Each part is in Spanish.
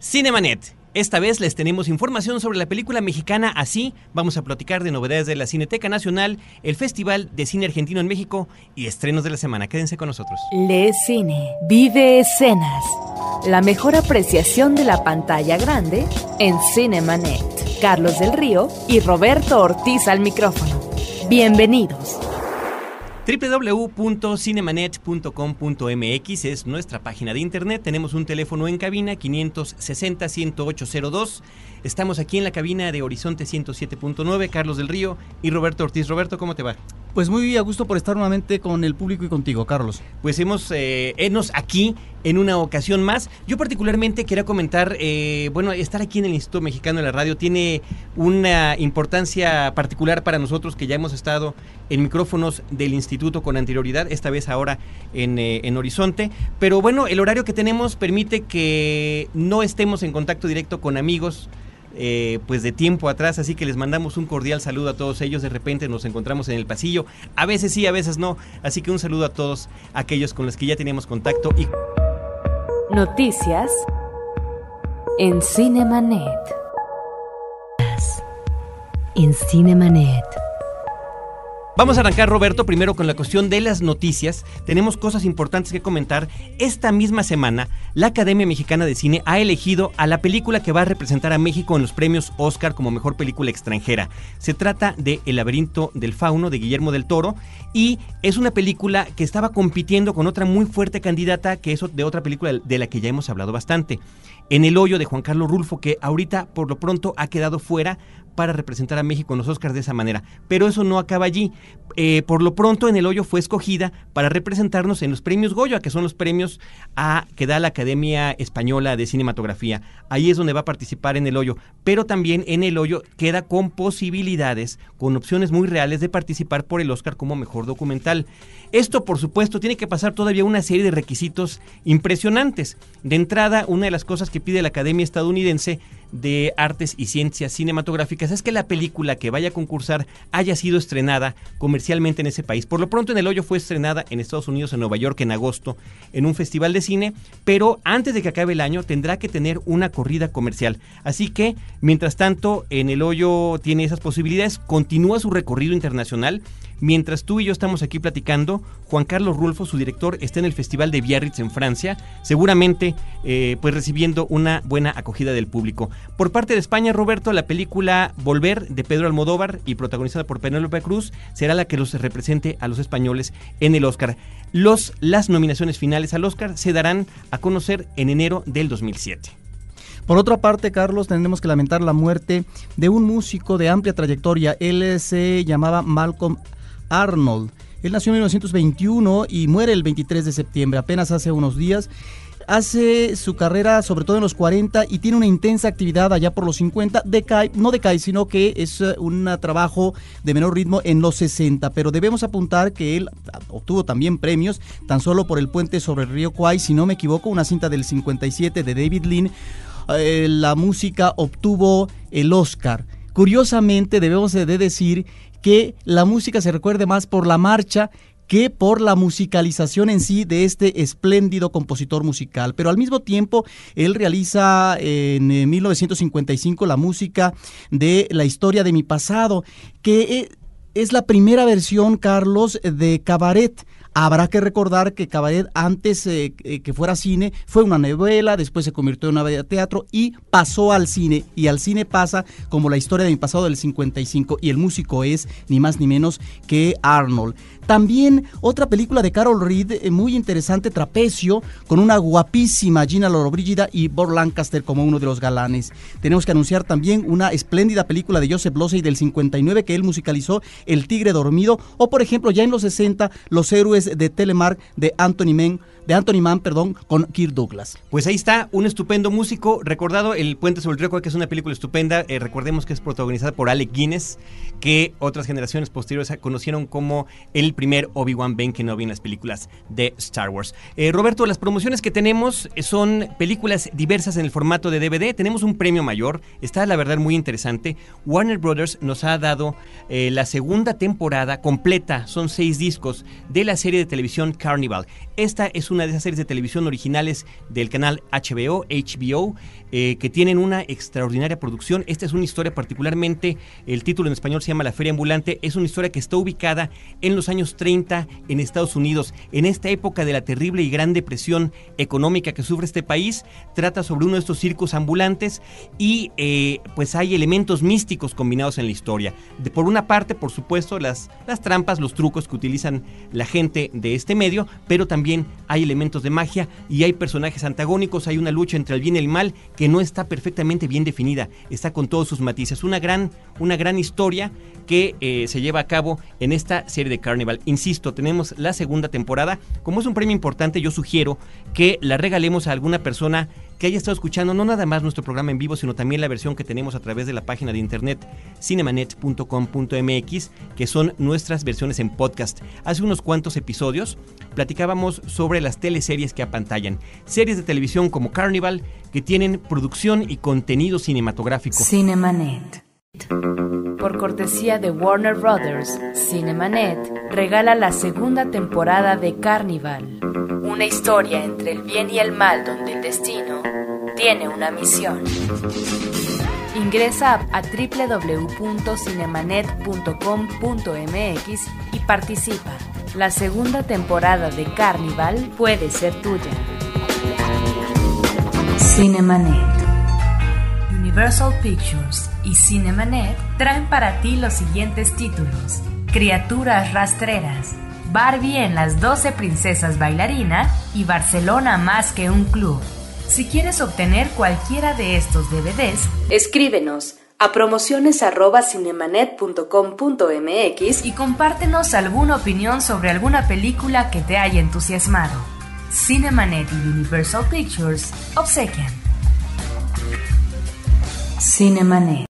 Cinemanet. Esta vez les tenemos información sobre la película mexicana Así. Vamos a platicar de novedades de la Cineteca Nacional, el Festival de Cine Argentino en México y estrenos de la semana. Quédense con nosotros. Lee cine, vive escenas. La mejor apreciación de la pantalla grande en Cinemanet. Carlos del Río y Roberto Ortiz al micrófono. Bienvenidos. www.cinemanet.com.mx es nuestra página de internet. Tenemos un teléfono en cabina, 560-10802. Estamos aquí en la cabina de Horizonte 107.9, Carlos del Río y Roberto Ortiz. Roberto, ¿cómo te va? Pues muy a gusto por estar nuevamente con el público y contigo, Carlos. Pues hemos aquí en una ocasión más. Yo particularmente quería comentar, estar aquí en el Instituto Mexicano de la Radio tiene una importancia particular para nosotros que ya hemos estado en micrófonos del Instituto con anterioridad, esta vez ahora en Horizonte. Pero bueno, el horario que tenemos permite que no estemos en contacto directo con amigos de tiempo atrás, así que les mandamos un cordial saludo a todos ellos. De repente nos encontramos en el pasillo, a veces sí, a veces no, así que un saludo a todos aquellos con los que ya teníamos contacto. Y noticias en Cinemanet. En Cinemanet. Vamos a arrancar, Roberto, primero con la cuestión de las noticias. Tenemos cosas importantes que comentar. Esta misma semana, la Academia Mexicana de Cine ha elegido a la película que va a representar a México en los premios Oscar como mejor película extranjera. Se trata de El laberinto del fauno, de Guillermo del Toro, y es una película que estaba compitiendo con otra muy fuerte candidata, que es de otra película de la que ya hemos hablado bastante, En el hoyo, de Juan Carlos Rulfo, que ahorita por lo pronto ha quedado fuera para representar a México en los Oscars de esa manera. Pero eso no acaba allí. Por lo pronto, En el hoyo fue escogida para representarnos en los premios Goya, que son los premios que da la Academia Española de Cinematografía. Ahí es donde va a participar En el hoyo. Pero también En el hoyo queda con posibilidades, con opciones muy reales de participar por el Oscar como mejor documental. Esto, por supuesto, tiene que pasar todavía una serie de requisitos impresionantes. De entrada, una de las cosas que pide la Academia Estadounidense de Artes y Ciencias Cinematográficas es que la película que vaya a concursar haya sido estrenada comercialmente en ese país. Por lo pronto, En el hoyo fue estrenada en Estados Unidos, en Nueva York, en agosto, en un festival de cine, pero antes de que acabe el año tendrá que tener una corrida comercial. Así que, mientras tanto, En el hoyo tiene esas posibilidades, continúa su recorrido internacional. Mientras tú y yo estamos aquí platicando, Juan Carlos Rulfo, su director, está en el Festival de Biarritz en Francia, seguramente recibiendo una buena acogida del público. Por parte de España, Roberto, la película Volver, de Pedro Almodóvar y protagonizada por Penélope Cruz, será la que los represente a los españoles en el Oscar. Las nominaciones finales al Oscar se darán a conocer en enero del 2007. Por otra parte, Carlos, tenemos que lamentar la muerte de un músico de amplia trayectoria. Él se llamaba Malcolm Arnold. Él nació en 1921 y muere el 23 de septiembre, apenas hace unos días. Hace su carrera sobre todo en los 40 y tiene una intensa actividad allá por los 50. No decae, sino que es un trabajo de menor ritmo en los 60. Pero debemos apuntar que él obtuvo también premios, tan solo por El puente sobre el río Kwai, si no me equivoco, una cinta del 57 de David Lean. La música obtuvo el Oscar. Curiosamente, debemos de decir que la música se recuerde más por la marcha que por la musicalización en sí de este espléndido compositor musical. Pero al mismo tiempo, él realiza en 1955 la música de La Historia de mi pasado, que es la primera versión, Carlos, de Cabaret. Habrá que recordar que Cabaret, antes que fuera cine, fue una novela, después se convirtió en una obra de teatro y pasó al cine. Y al cine pasa como La historia de mi pasado del 55, y el músico es ni más ni menos que Arnold. También otra película de Carol Reed, muy interesante, Trapecio, con una guapísima Gina Lollobrigida y Bob Lancaster como uno de los galanes. Tenemos que anunciar también una espléndida película de Joseph Losey del 59 que él musicalizó, El Tigre Dormido, o por ejemplo ya en los 60, Los Héroes de Telemark de Anthony Mann, con Kirk Douglas. Pues ahí está, un estupendo músico, recordado El puente sobre el río Kwai, que es una película estupenda. Recordemos que es protagonizada por Alec Guinness, que otras generaciones posteriores conocieron como el primer Obi-Wan Ben Kenobi en las películas de Star Wars. Roberto, las promociones que tenemos son películas diversas en el formato de DVD. Tenemos un premio mayor, está la verdad muy interesante. Warner Brothers nos ha dado la segunda temporada completa, son 6 discos, de la serie de televisión Carnival. Esta es una una de esas series de televisión originales del canal HBO, que tienen una extraordinaria producción. Esta es una historia particularmente, el título en español se llama La Feria Ambulante, es una historia que está ubicada en los años 30 en Estados Unidos, en esta época de la terrible y gran depresión económica que sufre este país. Trata sobre uno de estos circos ambulantes y pues hay elementos místicos combinados en la historia. Por una parte, por supuesto, las trampas, los trucos que utilizan la gente de este medio, pero también hay elementos de magia y hay personajes antagónicos, hay una lucha entre el bien y el mal que no está perfectamente bien definida, está con todos sus matices. Una gran historia que se lleva a cabo en esta serie de Carnival. Insisto, tenemos la segunda temporada. Como es un premio importante, yo sugiero que la regalemos a alguna persona que haya estado escuchando no nada más nuestro programa en vivo, sino también la versión que tenemos a través de la página de internet cinemanet.com.mx, que son nuestras versiones en podcast. Hace unos cuantos episodios platicábamos sobre las teleseries que apantallan. Series de televisión como Carnival, que tienen producción y contenido cinematográfico. Cinemanet. Por cortesía de Warner Brothers, Cinemanet regala la segunda temporada de Carnival, una historia entre el bien y el mal donde el destino tiene una misión. Ingresa a www.cinemanet.com.mx y participa. La segunda temporada de Carnival puede ser tuya. Cinemanet. Universal Pictures y Cinemanet traen para ti los siguientes títulos: Criaturas rastreras, Barbie en las 12 princesas bailarina y Barcelona más que un club. Si quieres obtener cualquiera de estos DVDs, escríbenos a promociones@cinemanet.com.mx y compártenos alguna opinión sobre alguna película que te haya entusiasmado. Cinemanet y Universal Pictures obsequian. Cinemanet.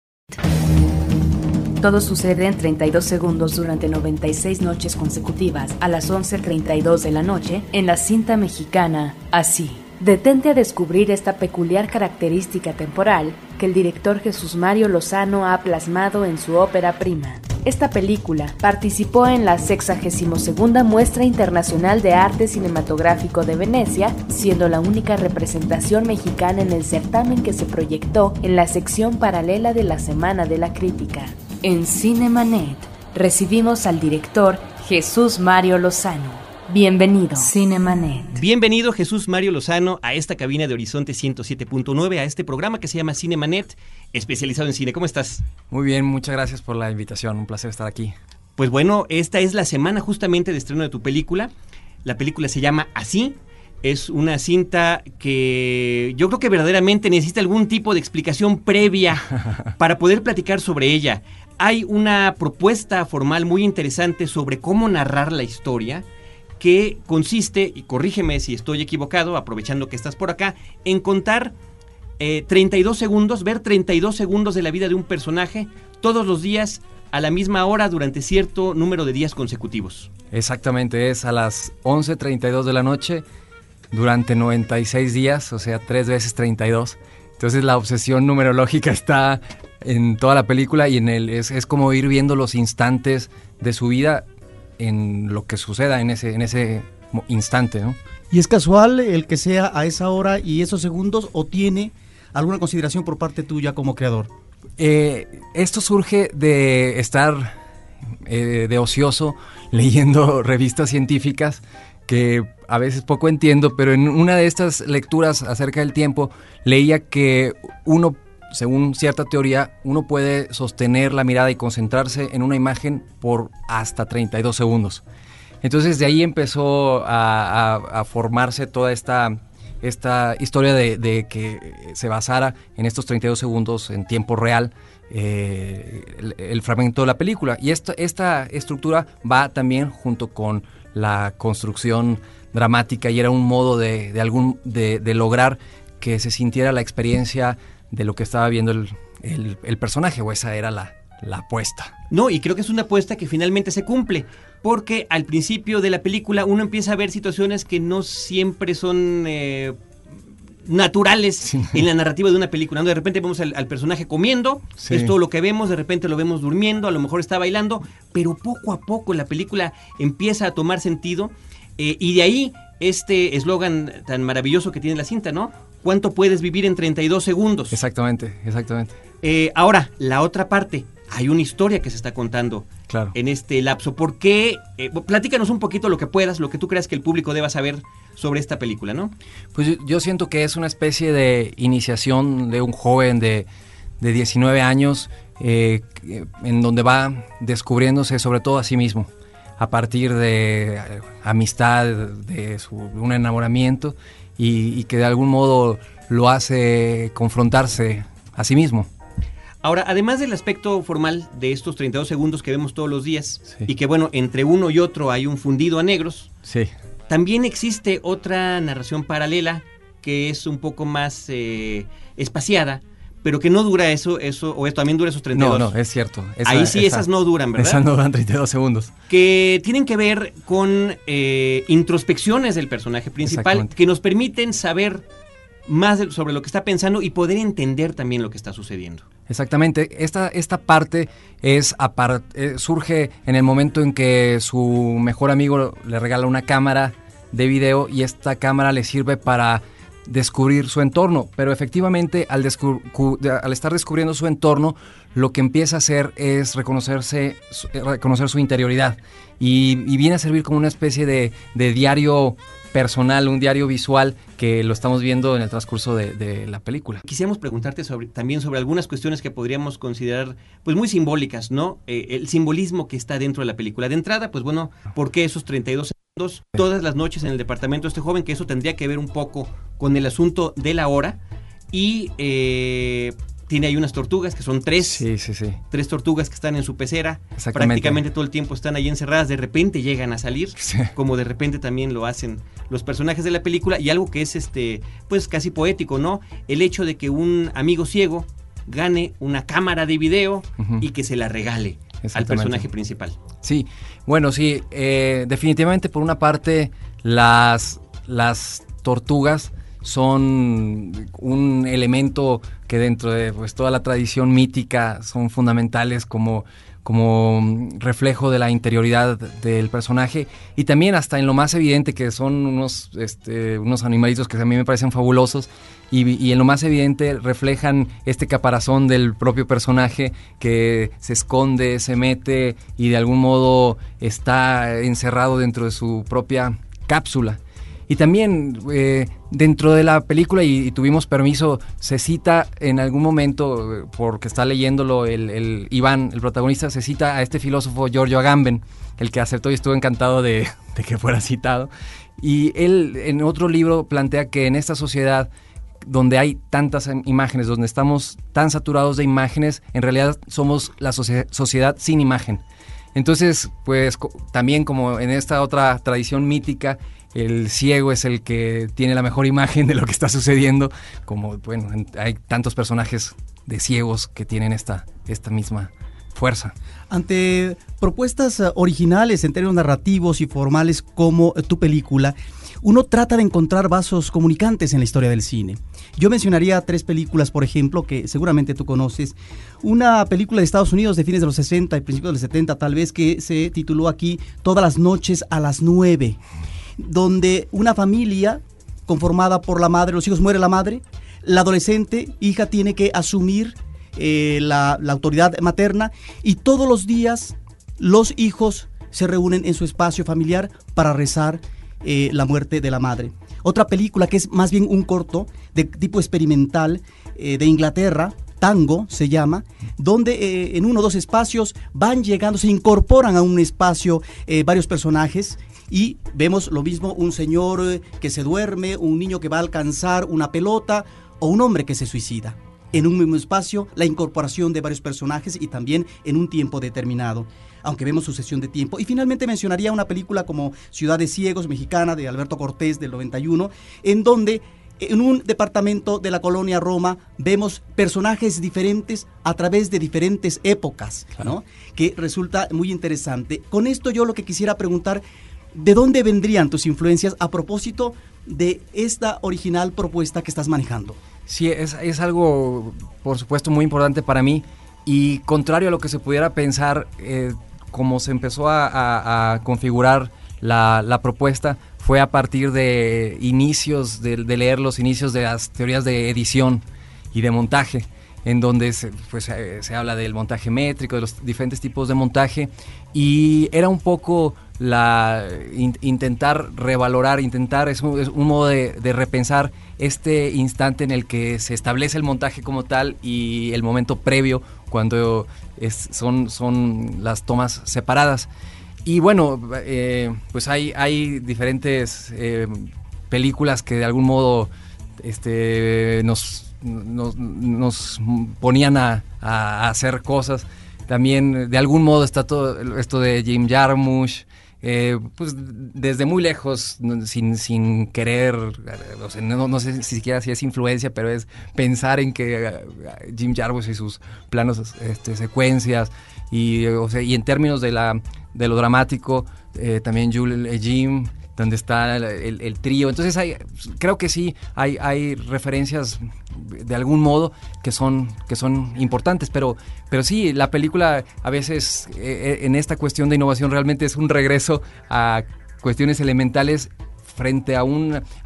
Todo sucede en 32 segundos durante 96 noches consecutivas a las 11:32 de la noche en la cinta mexicana Así. Detente a descubrir esta peculiar característica temporal que el director Jesús Mario Lozano ha plasmado en su ópera prima. Esta película participó en la 62ª Muestra Internacional de Arte Cinematográfico de Venecia, siendo la única representación mexicana en el certamen que se proyectó en la sección paralela de la Semana de la Crítica. En Cinemanet recibimos al director Jesús Mario Lozano. Bienvenido, Cinemanet. Bienvenido, Jesús Mario Lozano, a esta cabina de Horizonte 107.9, a este programa que se llama Cinemanet, especializado en cine. ¿Cómo estás? Muy bien, muchas gracias por la invitación. Un placer estar aquí. Pues bueno, esta es la semana justamente de estreno de tu película. La película se llama Así. Es una cinta que yo creo que verdaderamente necesita algún tipo de explicación previa para poder platicar sobre ella. Hay una propuesta formal muy interesante sobre cómo narrar la historia, que consiste, y corrígeme si estoy equivocado, aprovechando que estás por acá, en contar 32 segundos, ver 32 segundos de la vida de un personaje todos los días a la misma hora durante cierto número de días consecutivos. Exactamente, es a las 11:32 de la noche durante 96 días, o sea, 3 veces 32. Entonces la obsesión numerológica está en toda la película y en es como ir viendo los instantes de su vida en lo que suceda en ese instante, ¿no? ¿Y es casual el que sea a esa hora y esos segundos o tiene alguna consideración por parte tuya como creador? Esto surge de estar de ocioso leyendo revistas científicas que a veces poco entiendo, pero en una de estas lecturas acerca del tiempo leía que uno, según cierta teoría, uno puede sostener la mirada y concentrarse en una imagen por hasta 32 segundos. Entonces de ahí empezó a formarse toda esta historia de que se basara en estos 32 segundos en tiempo real el fragmento de la película. Y esta estructura va también junto con la construcción dramática y era un modo de lograr que se sintiera la experiencia de lo que estaba viendo el personaje, o esa era la apuesta. No, y creo que es una apuesta que finalmente se cumple, porque al principio de la película uno empieza a ver situaciones que no siempre son naturales, sí, en la narrativa de una película. De repente vemos al personaje comiendo, sí, es todo lo que vemos, de repente lo vemos durmiendo, a lo mejor está bailando, pero poco a poco la película empieza a tomar sentido y de ahí este eslogan tan maravilloso que tiene la cinta, ¿no? ¿Cuánto puedes vivir en 32 segundos? Exactamente, exactamente. Ahora, la otra parte, hay una historia que se está contando, claro, en este lapso. ¿Por qué? Platícanos un poquito lo que puedas, lo que tú creas que el público deba saber sobre esta película, ¿no? Pues yo siento que es una especie de iniciación de un joven de 19 años en donde va descubriéndose sobre todo a sí mismo a partir de amistad, de un enamoramiento y que de algún modo lo hace confrontarse a sí mismo. Ahora, además del aspecto formal de estos 32 segundos que vemos todos los días, sí, y que bueno, entre uno y otro hay un fundido a negros, sí, también existe otra narración paralela que es un poco más espaciada, pero que no dura eso o también dura esos 32. No, es cierto. Ahí sí esas no duran, ¿verdad? Esas no duran 32 segundos. Que tienen que ver con introspecciones del personaje principal que nos permiten saber más sobre lo que está pensando y poder entender también lo que está sucediendo. Exactamente. Esta parte surge en el momento en que su mejor amigo le regala una cámara de video y esta cámara le sirve para descubrir su entorno, pero efectivamente al estar descubriendo su entorno, lo que empieza a hacer es reconocer su interioridad y viene a servir como una especie de diario personal, un diario visual que lo estamos viendo en el transcurso de la película. Quisiéramos preguntarte también sobre algunas cuestiones que podríamos considerar pues muy simbólicas, ¿no? El simbolismo que está dentro de la película. De entrada, pues bueno, ¿por qué esos 32 segundos todas las noches en el departamento de este joven? Que eso tendría que ver un poco con el asunto de la hora y tiene ahí unas tortugas que son tres. Sí. Tres tortugas que están en su pecera. Prácticamente todo el tiempo están ahí encerradas. De repente llegan a salir, sí, como de repente también lo hacen los personajes de la película. Y algo que es pues casi poético, ¿no? El hecho de que un amigo ciego gane una cámara de video, uh-huh, y que se la regale al personaje principal. Sí, bueno, sí. Definitivamente, por una parte, las tortugas son un elemento que dentro de pues toda la tradición mítica son fundamentales como reflejo de la interioridad del personaje y también hasta en lo más evidente, que son unos animalitos que a mí me parecen fabulosos y en lo más evidente reflejan este caparazón del propio personaje que se esconde, se mete y de algún modo está encerrado dentro de su propia cápsula. Y también dentro de la película, y tuvimos permiso, se cita en algún momento, porque está leyéndolo el Iván, el protagonista, se cita a este filósofo Giorgio Agamben, el que aceptó y estuvo encantado de que fuera citado. Y él en otro libro plantea que en esta sociedad donde hay tantas imágenes, donde estamos tan saturados de imágenes, en realidad somos la sociedad sin imagen. Entonces, pues también como en esta otra tradición mítica, el ciego es el que tiene la mejor imagen de lo que está sucediendo, como bueno, hay tantos personajes de ciegos que tienen esta misma fuerza. Ante propuestas originales en términos narrativos y formales como tu película, uno trata de encontrar vasos comunicantes en la historia del cine. Yo mencionaría tres películas, por ejemplo, que seguramente tú conoces. Una película de Estados Unidos de fines de los 60 y principios de los 70, tal vez, que se tituló aquí Todas las noches a las 9, donde una familia conformada por la madre, los hijos, muere la madre, la adolescente, hija, tiene que asumir la autoridad materna y todos los días los hijos se reúnen en su espacio familiar para rezar la muerte de la madre. Otra película que es más bien un corto de tipo experimental de Inglaterra, Tango se llama, donde en uno o dos espacios van llegando, se incorporan a un espacio varios personajes y vemos lo mismo, un señor que se duerme, un niño que va a alcanzar una pelota o un hombre que se suicida. En un mismo espacio, la incorporación de varios personajes y también en un tiempo determinado, aunque vemos sucesión de tiempo. Y finalmente mencionaría una película como Ciudad de Ciegos, mexicana, de Alberto Cortés, del 91, en donde en un departamento de la colonia Roma vemos personajes diferentes a través de diferentes épocas, claro, ¿no? Que resulta muy interesante. Con esto yo lo que quisiera preguntar, ¿de dónde vendrían tus influencias a propósito de esta original propuesta que estás manejando? Sí, es algo, por supuesto, muy importante para mí y contrario a lo que se pudiera pensar, como se empezó a configurar la propuesta fue a partir de inicios, de leer los inicios de las teorías de edición y de montaje, en donde se habla del montaje métrico, de los diferentes tipos de montaje, y era un poco intentar revalorar, es un modo de repensar este instante en el que se establece el montaje como tal y el momento previo cuando son las tomas separadas. Y bueno, pues hay diferentes películas que de algún modo nos ponían a hacer cosas. También de algún modo está todo esto de Jim Jarmusch, pues desde muy lejos, sin querer, o sea, no sé siquiera si es influencia, pero es pensar en que Jim Jarmusch y sus planos, secuencias, y en términos de lo dramático, también Jim, donde está el trío. Entonces creo que sí hay referencias de algún modo que son importantes, pero sí, la película a veces en esta cuestión de innovación realmente es un regreso a cuestiones elementales frente a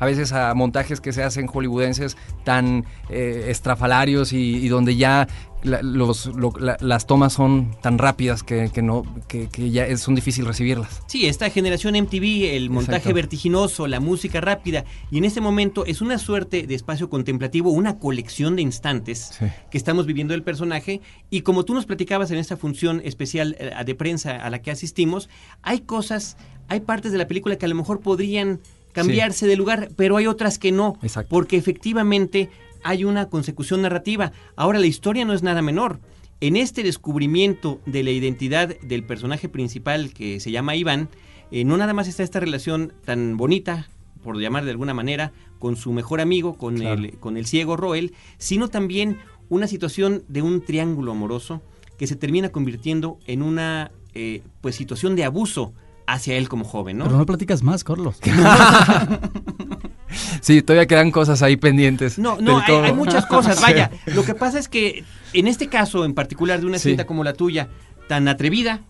veces a montajes que se hacen hollywoodenses tan estrafalarios y donde ya las tomas son tan rápidas que ya son difíciles recibirlas. Sí, esta generación MTV, el montaje Exacto. vertiginoso, la música rápida, y en este momento es una suerte de espacio contemplativo, una colección de instantes sí. que estamos viviendo del personaje, y como tú nos platicabas en esta función especial de prensa a la que asistimos, hay partes de la película que a lo mejor podrían cambiarse sí. de lugar, pero hay otras que no, Exacto. porque efectivamente hay una consecución narrativa. Ahora, la historia no es nada menor. En este descubrimiento de la identidad del personaje principal, que se llama Iván, no nada más está esta relación tan bonita, por llamar de alguna manera, con su mejor amigo, claro. con el ciego Roel, sino también una situación de un triángulo amoroso que se termina convirtiendo en una situación de abuso hacia él como joven, ¿no? Pero no platicas más, Carlos. Sí, todavía quedan cosas ahí pendientes. No, hay muchas cosas, vaya. Sí. Lo que pasa es que en este caso en particular de una sí. cinta como la tuya, tan atrevida,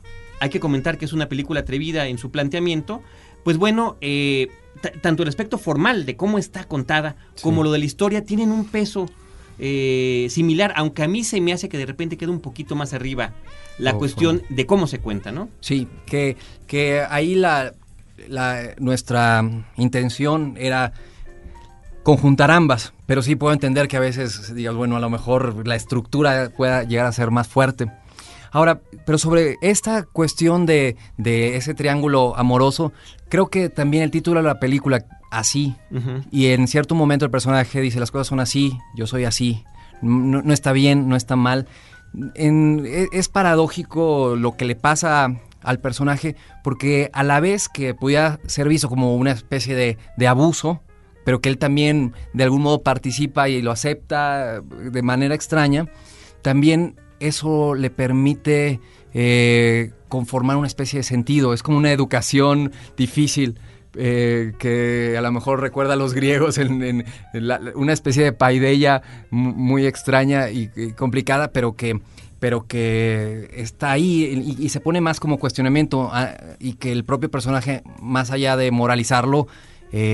hay que comentar que es una película atrevida en su planteamiento, pues bueno, tanto el aspecto formal de cómo está contada sí. como lo de la historia tienen un peso similar, aunque a mí se me hace que de repente queda un poquito más arriba la cuestión de cómo se cuenta, ¿no? Sí, que ahí nuestra intención era conjuntar ambas, pero sí puedo entender que a veces digas, bueno, a lo mejor la estructura pueda llegar a ser más fuerte. Ahora, pero sobre esta cuestión de ese triángulo amoroso, creo que también el título de la película, Así, uh-huh. y en cierto momento el personaje dice, las cosas son así, yo soy así, no está bien, no está mal. Es paradójico lo que le pasa al personaje, porque a la vez que podía ser visto como una especie de abuso, pero que él también de algún modo participa y lo acepta de manera extraña, también eso le permite conformar una especie de sentido. Es como una educación difícil que a lo mejor recuerda a los griegos una especie de paideia muy extraña y complicada, pero que está ahí y se pone más como cuestionamiento, y que el propio personaje, más allá de moralizarlo,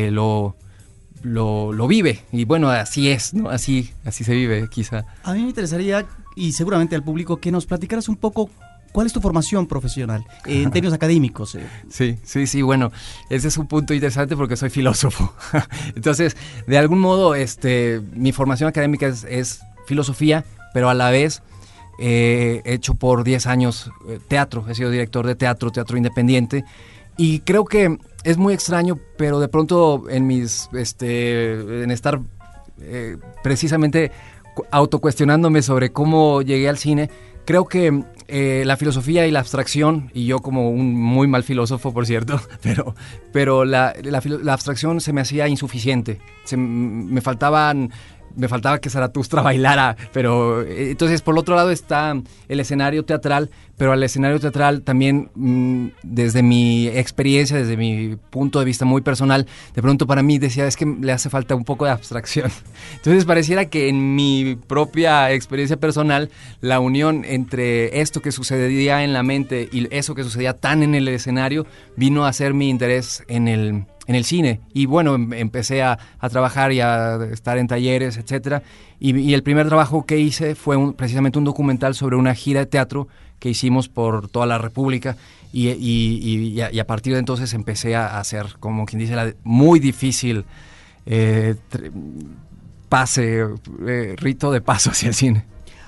lo vive. Y bueno, así es, ¿no? Así se vive, quizá. A mí me interesaría, y seguramente al público, que nos platicaras un poco cuál es tu formación profesional en términos académicos. Sí, bueno, ese es un punto interesante porque soy filósofo. Entonces, de algún modo, mi formación académica es filosofía, pero a la vez he hecho por 10 años teatro, he sido director de teatro independiente, y creo que es muy extraño, pero de pronto en estar precisamente autocuestionándome sobre cómo llegué al cine, creo que la filosofía y la abstracción, y yo como un muy mal filósofo, por cierto, pero la abstracción se me hacía insuficiente, me faltaban me faltaba que Zaratustra bailara, pero entonces por el otro lado está el escenario teatral, pero al escenario teatral también desde mi experiencia, desde mi punto de vista muy personal, de pronto para mí decía, es que le hace falta un poco de abstracción. Entonces pareciera que en mi propia experiencia personal, la unión entre esto que sucedía en la mente y eso que sucedía tan en el escenario vino a ser mi interés en el cine. Y bueno, empecé a trabajar y a estar en talleres, etcétera. Y el primer trabajo que hice fue precisamente un documental sobre una gira de teatro que hicimos por toda la República. Y a partir de entonces empecé a hacer, como quien dice, la muy difícil rito de paso hacia el cine.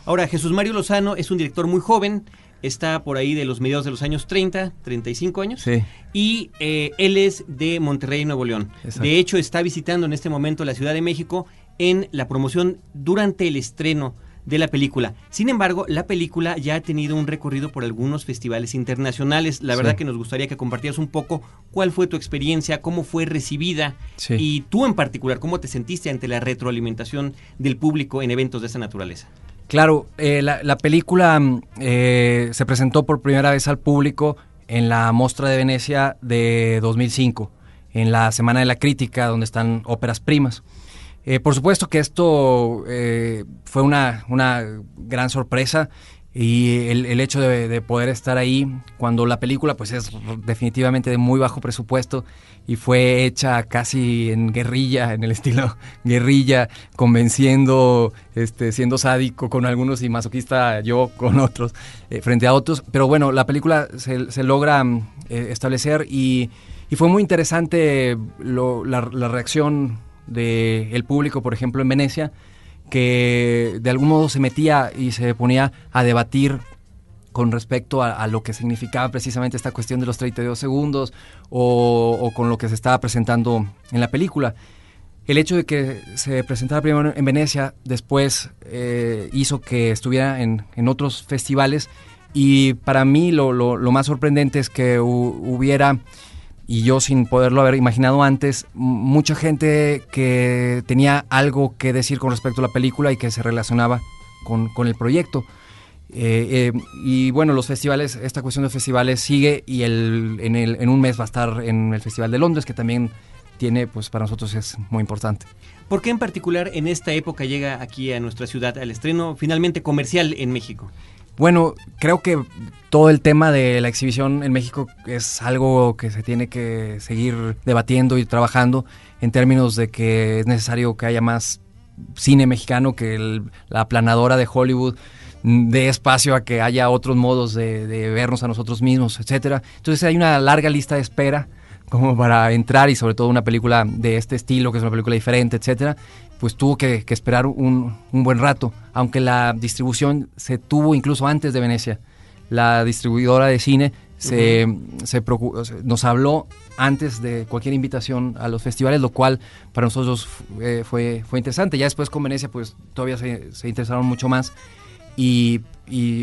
Ahora, Jesús Mario Lozano es un director muy joven. Está por ahí de los mediados de los años 30, 35 años. Sí. Y él es de Monterrey, Nuevo León. Exacto. De hecho, está visitando en este momento la Ciudad de México en la promoción durante el estreno de la película. Sin embargo, la película ya ha tenido un recorrido por algunos festivales internacionales. La verdad que nos gustaría que compartieras un poco cuál fue tu experiencia, cómo fue recibida y tú en particular, cómo te sentiste ante la retroalimentación del público en eventos de esta naturaleza. Claro, la película se presentó por primera vez al público en la Mostra de Venecia de 2005, en la Semana de la Crítica, donde están óperas primas. Por supuesto que esto fue una gran sorpresa, y el hecho de poder estar ahí cuando la película pues es definitivamente de muy bajo presupuesto y fue hecha casi en guerrilla, en el estilo guerrilla, convenciendo, siendo sádico con algunos y masoquista yo con otros, frente a otros. Pero bueno, la película se logra establecer y fue muy interesante la reacción del público, por ejemplo, en Venecia, que de algún modo se metía y se ponía a debatir con respecto a lo que significaba precisamente esta cuestión de los 32 segundos o con lo que se estaba presentando en la película. El hecho de que se presentara primero en Venecia, después hizo que estuviera en otros festivales, y para mí lo más sorprendente es que hubiera, y yo sin poderlo haber imaginado antes, mucha gente que tenía algo que decir con respecto a la película y que se relacionaba con el proyecto. Y bueno, los festivales, esta cuestión de los festivales sigue, y en un mes va a estar en el Festival de Londres, que también tiene, pues para nosotros es muy importante. ¿Por qué en particular en esta época llega aquí a nuestra ciudad al estreno finalmente comercial en México? Bueno, creo que todo el tema de la exhibición en México es algo que se tiene que seguir debatiendo y trabajando en términos de que es necesario que haya más cine mexicano, que la aplanadora de Hollywood dé espacio a que haya otros modos de vernos a nosotros mismos, etcétera. Entonces hay una larga lista de espera como para entrar, y sobre todo una película de este estilo, que es una película diferente, etcétera, pues tuvo que esperar un buen rato, aunque la distribución se tuvo incluso antes de Venecia. La distribuidora de cine nos habló antes de cualquier invitación a los festivales, lo cual para nosotros fue interesante. Ya después con Venecia pues todavía se interesaron mucho más,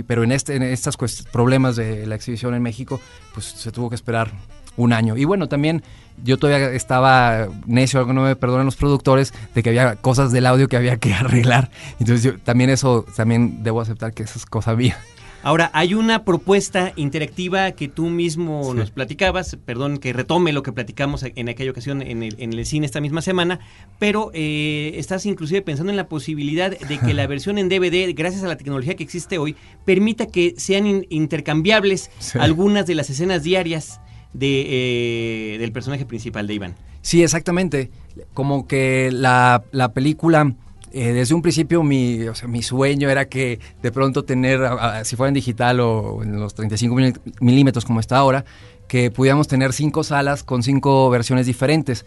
pero en estos problemas de la exhibición en México pues se tuvo que esperar un año. Y bueno, también yo todavía estaba necio, algo no me perdonan los productores, de que había cosas del audio que había que arreglar. Entonces yo también debo aceptar que eso es cosa mía. Ahora, hay una propuesta interactiva que tú mismo nos platicabas, perdón que retome lo que platicamos en aquella ocasión en el cine esta misma semana, pero estás inclusive pensando en la posibilidad de que la versión en DVD, gracias a la tecnología que existe hoy, permita que sean intercambiables algunas de las escenas diarias del personaje principal de Iván. Sí, exactamente. Como que la película, desde un principio mi sueño era que de pronto tener, si fuera en digital o en los 35 milímetros como está ahora, que pudiéramos tener 5 salas con 5 versiones diferentes.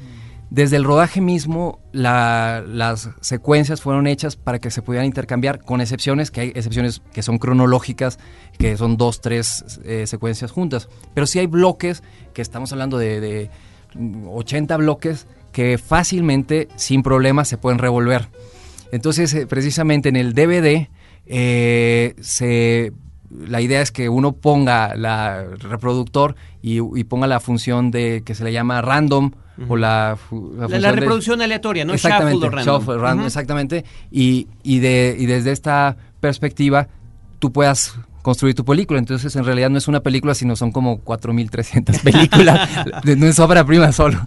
Desde el rodaje mismo, las secuencias fueron hechas para que se pudieran intercambiar, con excepciones, que hay excepciones que son cronológicas, que son 2, 3 secuencias juntas. Pero sí hay bloques, que estamos hablando de 80 bloques, que fácilmente, sin problemas, se pueden revolver. Entonces, precisamente en el DVD, la idea es que uno ponga el reproductor y ponga la función de que se le llama random, o la reproducción aleatoria, ¿no? Exactamente, shuffle random, exactamente. Y desde esta perspectiva tú puedas construir tu película. Entonces en realidad no es una película, sino son como 4.300 películas. No es obra prima solo.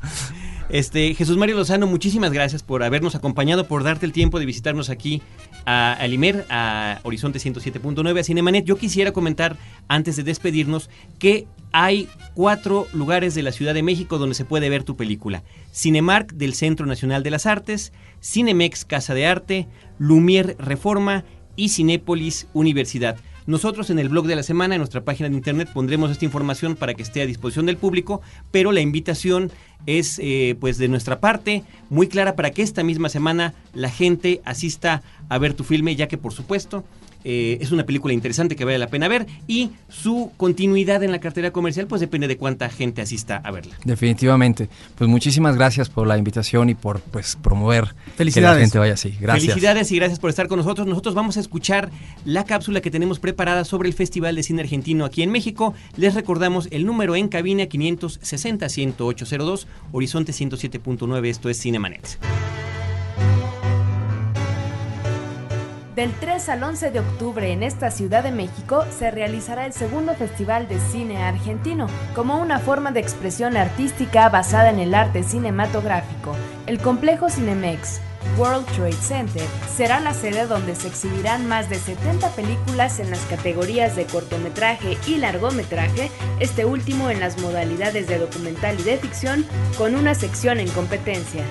Jesús Mario Lozano, muchísimas gracias por habernos acompañado, por darte el tiempo de visitarnos aquí a Limer, a Horizonte 107.9, a Cinemanet. Yo quisiera comentar, antes de despedirnos, que hay 4 lugares de la Ciudad de México donde se puede ver tu película. Cinemark del Centro Nacional de las Artes, Cinemex Casa de Arte, Lumière Reforma y Cinépolis Universidad. Nosotros en el blog de la semana, en nuestra página de internet, pondremos esta información para que esté a disposición del público, pero la invitación es pues de nuestra parte muy clara para que esta misma semana la gente asista a ver tu filme, ya que por supuesto es una película interesante que vale la pena ver, y su continuidad en la cartera comercial pues depende de cuánta gente asista a verla. Definitivamente, pues muchísimas gracias por la invitación y por pues promover que la gente vaya así. Gracias. Felicidades y gracias por estar con nosotros. Nosotros vamos a escuchar la cápsula que tenemos preparada sobre el Festival de Cine Argentino aquí en México. Les recordamos el número en cabina: 560-10802, Horizonte 107.9. Esto es Cinemanet. Del 3 al 11 de octubre en esta Ciudad de México se realizará el segundo Festival de Cine Argentino, como una forma de expresión artística basada en el arte cinematográfico. El complejo Cinemex World Trade Center será la sede donde se exhibirán más de 70 películas en las categorías de cortometraje y largometraje, este último en las modalidades de documental y de ficción, con una sección en competencia.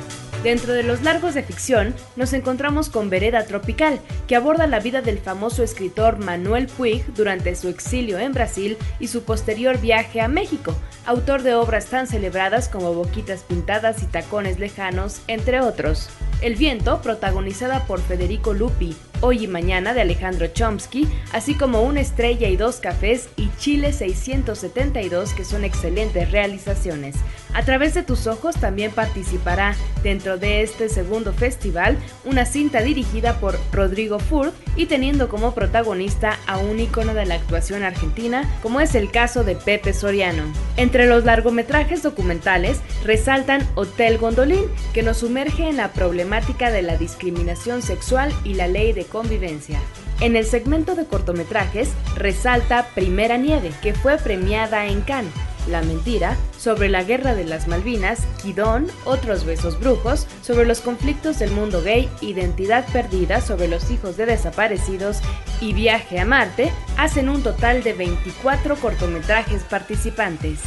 Dentro de los largos de ficción, nos encontramos con Vereda Tropical, que aborda la vida del famoso escritor Manuel Puig durante su exilio en Brasil y su posterior viaje a México, autor de obras tan celebradas como Boquitas Pintadas y Tacones Lejanos, entre otros. El Viento, protagonizada por Federico Lupi, Hoy y Mañana de Alejandro Chomsky, así como Una Estrella y Dos Cafés y Chile 672, que son excelentes realizaciones. A través de tus ojos también participará dentro de este segundo festival una cinta dirigida por Rodrigo Furt y teniendo como protagonista a un ícono de la actuación argentina, como es el caso de Pepe Soriano. Entre los largometrajes documentales resaltan Hotel Gondolín, que nos sumerge en la problemática de la discriminación sexual y la ley de convivencia. En el segmento de cortometrajes resalta Primera Nieve, que fue premiada en Cannes, La Mentira, sobre la guerra de las Malvinas, Quidón, Otros besos brujos, sobre los conflictos del mundo gay, Identidad perdida, sobre los hijos de desaparecidos y Viaje a Marte, hacen un total de 24 cortometrajes participantes.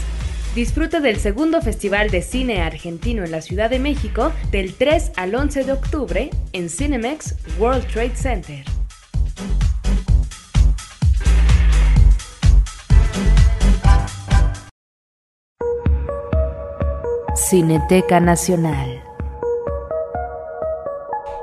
Disfruta del segundo Festival de Cine Argentino en la Ciudad de México del 3 al 11 de octubre en Cinemex World Trade Center. Cineteca Nacional.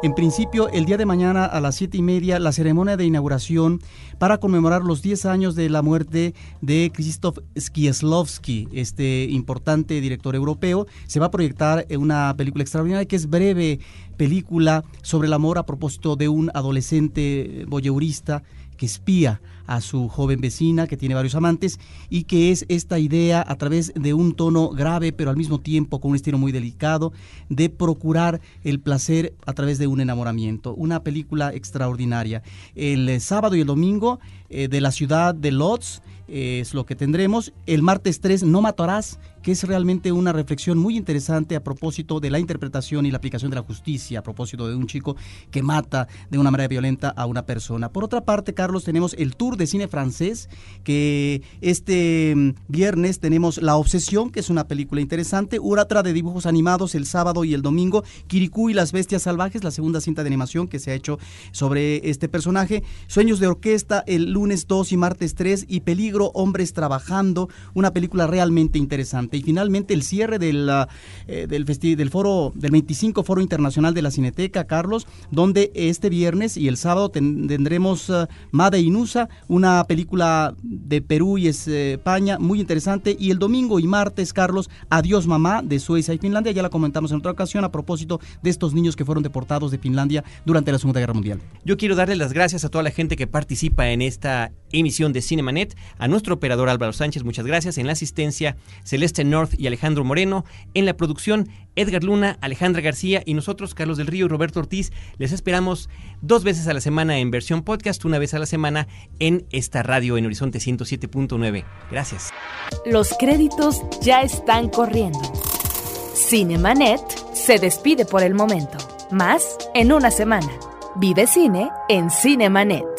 En principio, el día de mañana a las 7:30, la ceremonia de inauguración para conmemorar los 10 años de la muerte de Krzysztof Kieślowski, este importante director europeo. Se va a proyectar una película extraordinaria que es breve, película sobre el amor a propósito de un adolescente voyeurista que espía a su joven vecina que tiene varios amantes, y que es esta idea, a través de un tono grave pero al mismo tiempo con un estilo muy delicado, de procurar el placer a través de un enamoramiento. Una película extraordinaria. El sábado y el domingo de la ciudad de Łódź es lo que tendremos. El martes 3, No matarás, que es realmente una reflexión muy interesante a propósito de la interpretación y la aplicación de la justicia, a propósito de un chico que mata de una manera violenta a una persona. Por otra parte, Carlos, tenemos el Tour de Cine Francés, que este viernes tenemos La Obsesión, que es una película interesante, Uratra de dibujos animados el sábado y el domingo, Kirikú y las bestias salvajes, la segunda cinta de animación que se ha hecho sobre este personaje, Sueños de orquesta el lunes 2 y martes 3, y Peligro, hombres trabajando, una película realmente interesante. Y finalmente el cierre del 25 Foro Internacional de la Cineteca, Carlos, donde este viernes y el sábado tendremos Made Inusa, una película de Perú y España muy interesante, y el domingo y martes, Carlos, Adiós Mamá, de Suecia y Finlandia. Ya la comentamos en otra ocasión a propósito de estos niños que fueron deportados de Finlandia durante la Segunda Guerra Mundial. Yo quiero darle las gracias a toda la gente que participa en esta emisión de Cinemanet, A nuestro operador Álvaro Sánchez, muchas gracias. En la asistencia, Celeste North y Alejandro Moreno. En la producción, Edgar Luna, Alejandra García y nosotros, Carlos del Río y Roberto Ortiz. Les esperamos 2 veces a la semana en versión podcast, 1 vez a la semana en esta radio en Horizonte 107.9. Gracias. Los créditos ya están corriendo. Cinemanet se despide por el momento. Más en una semana. Vive cine en Cinemanet.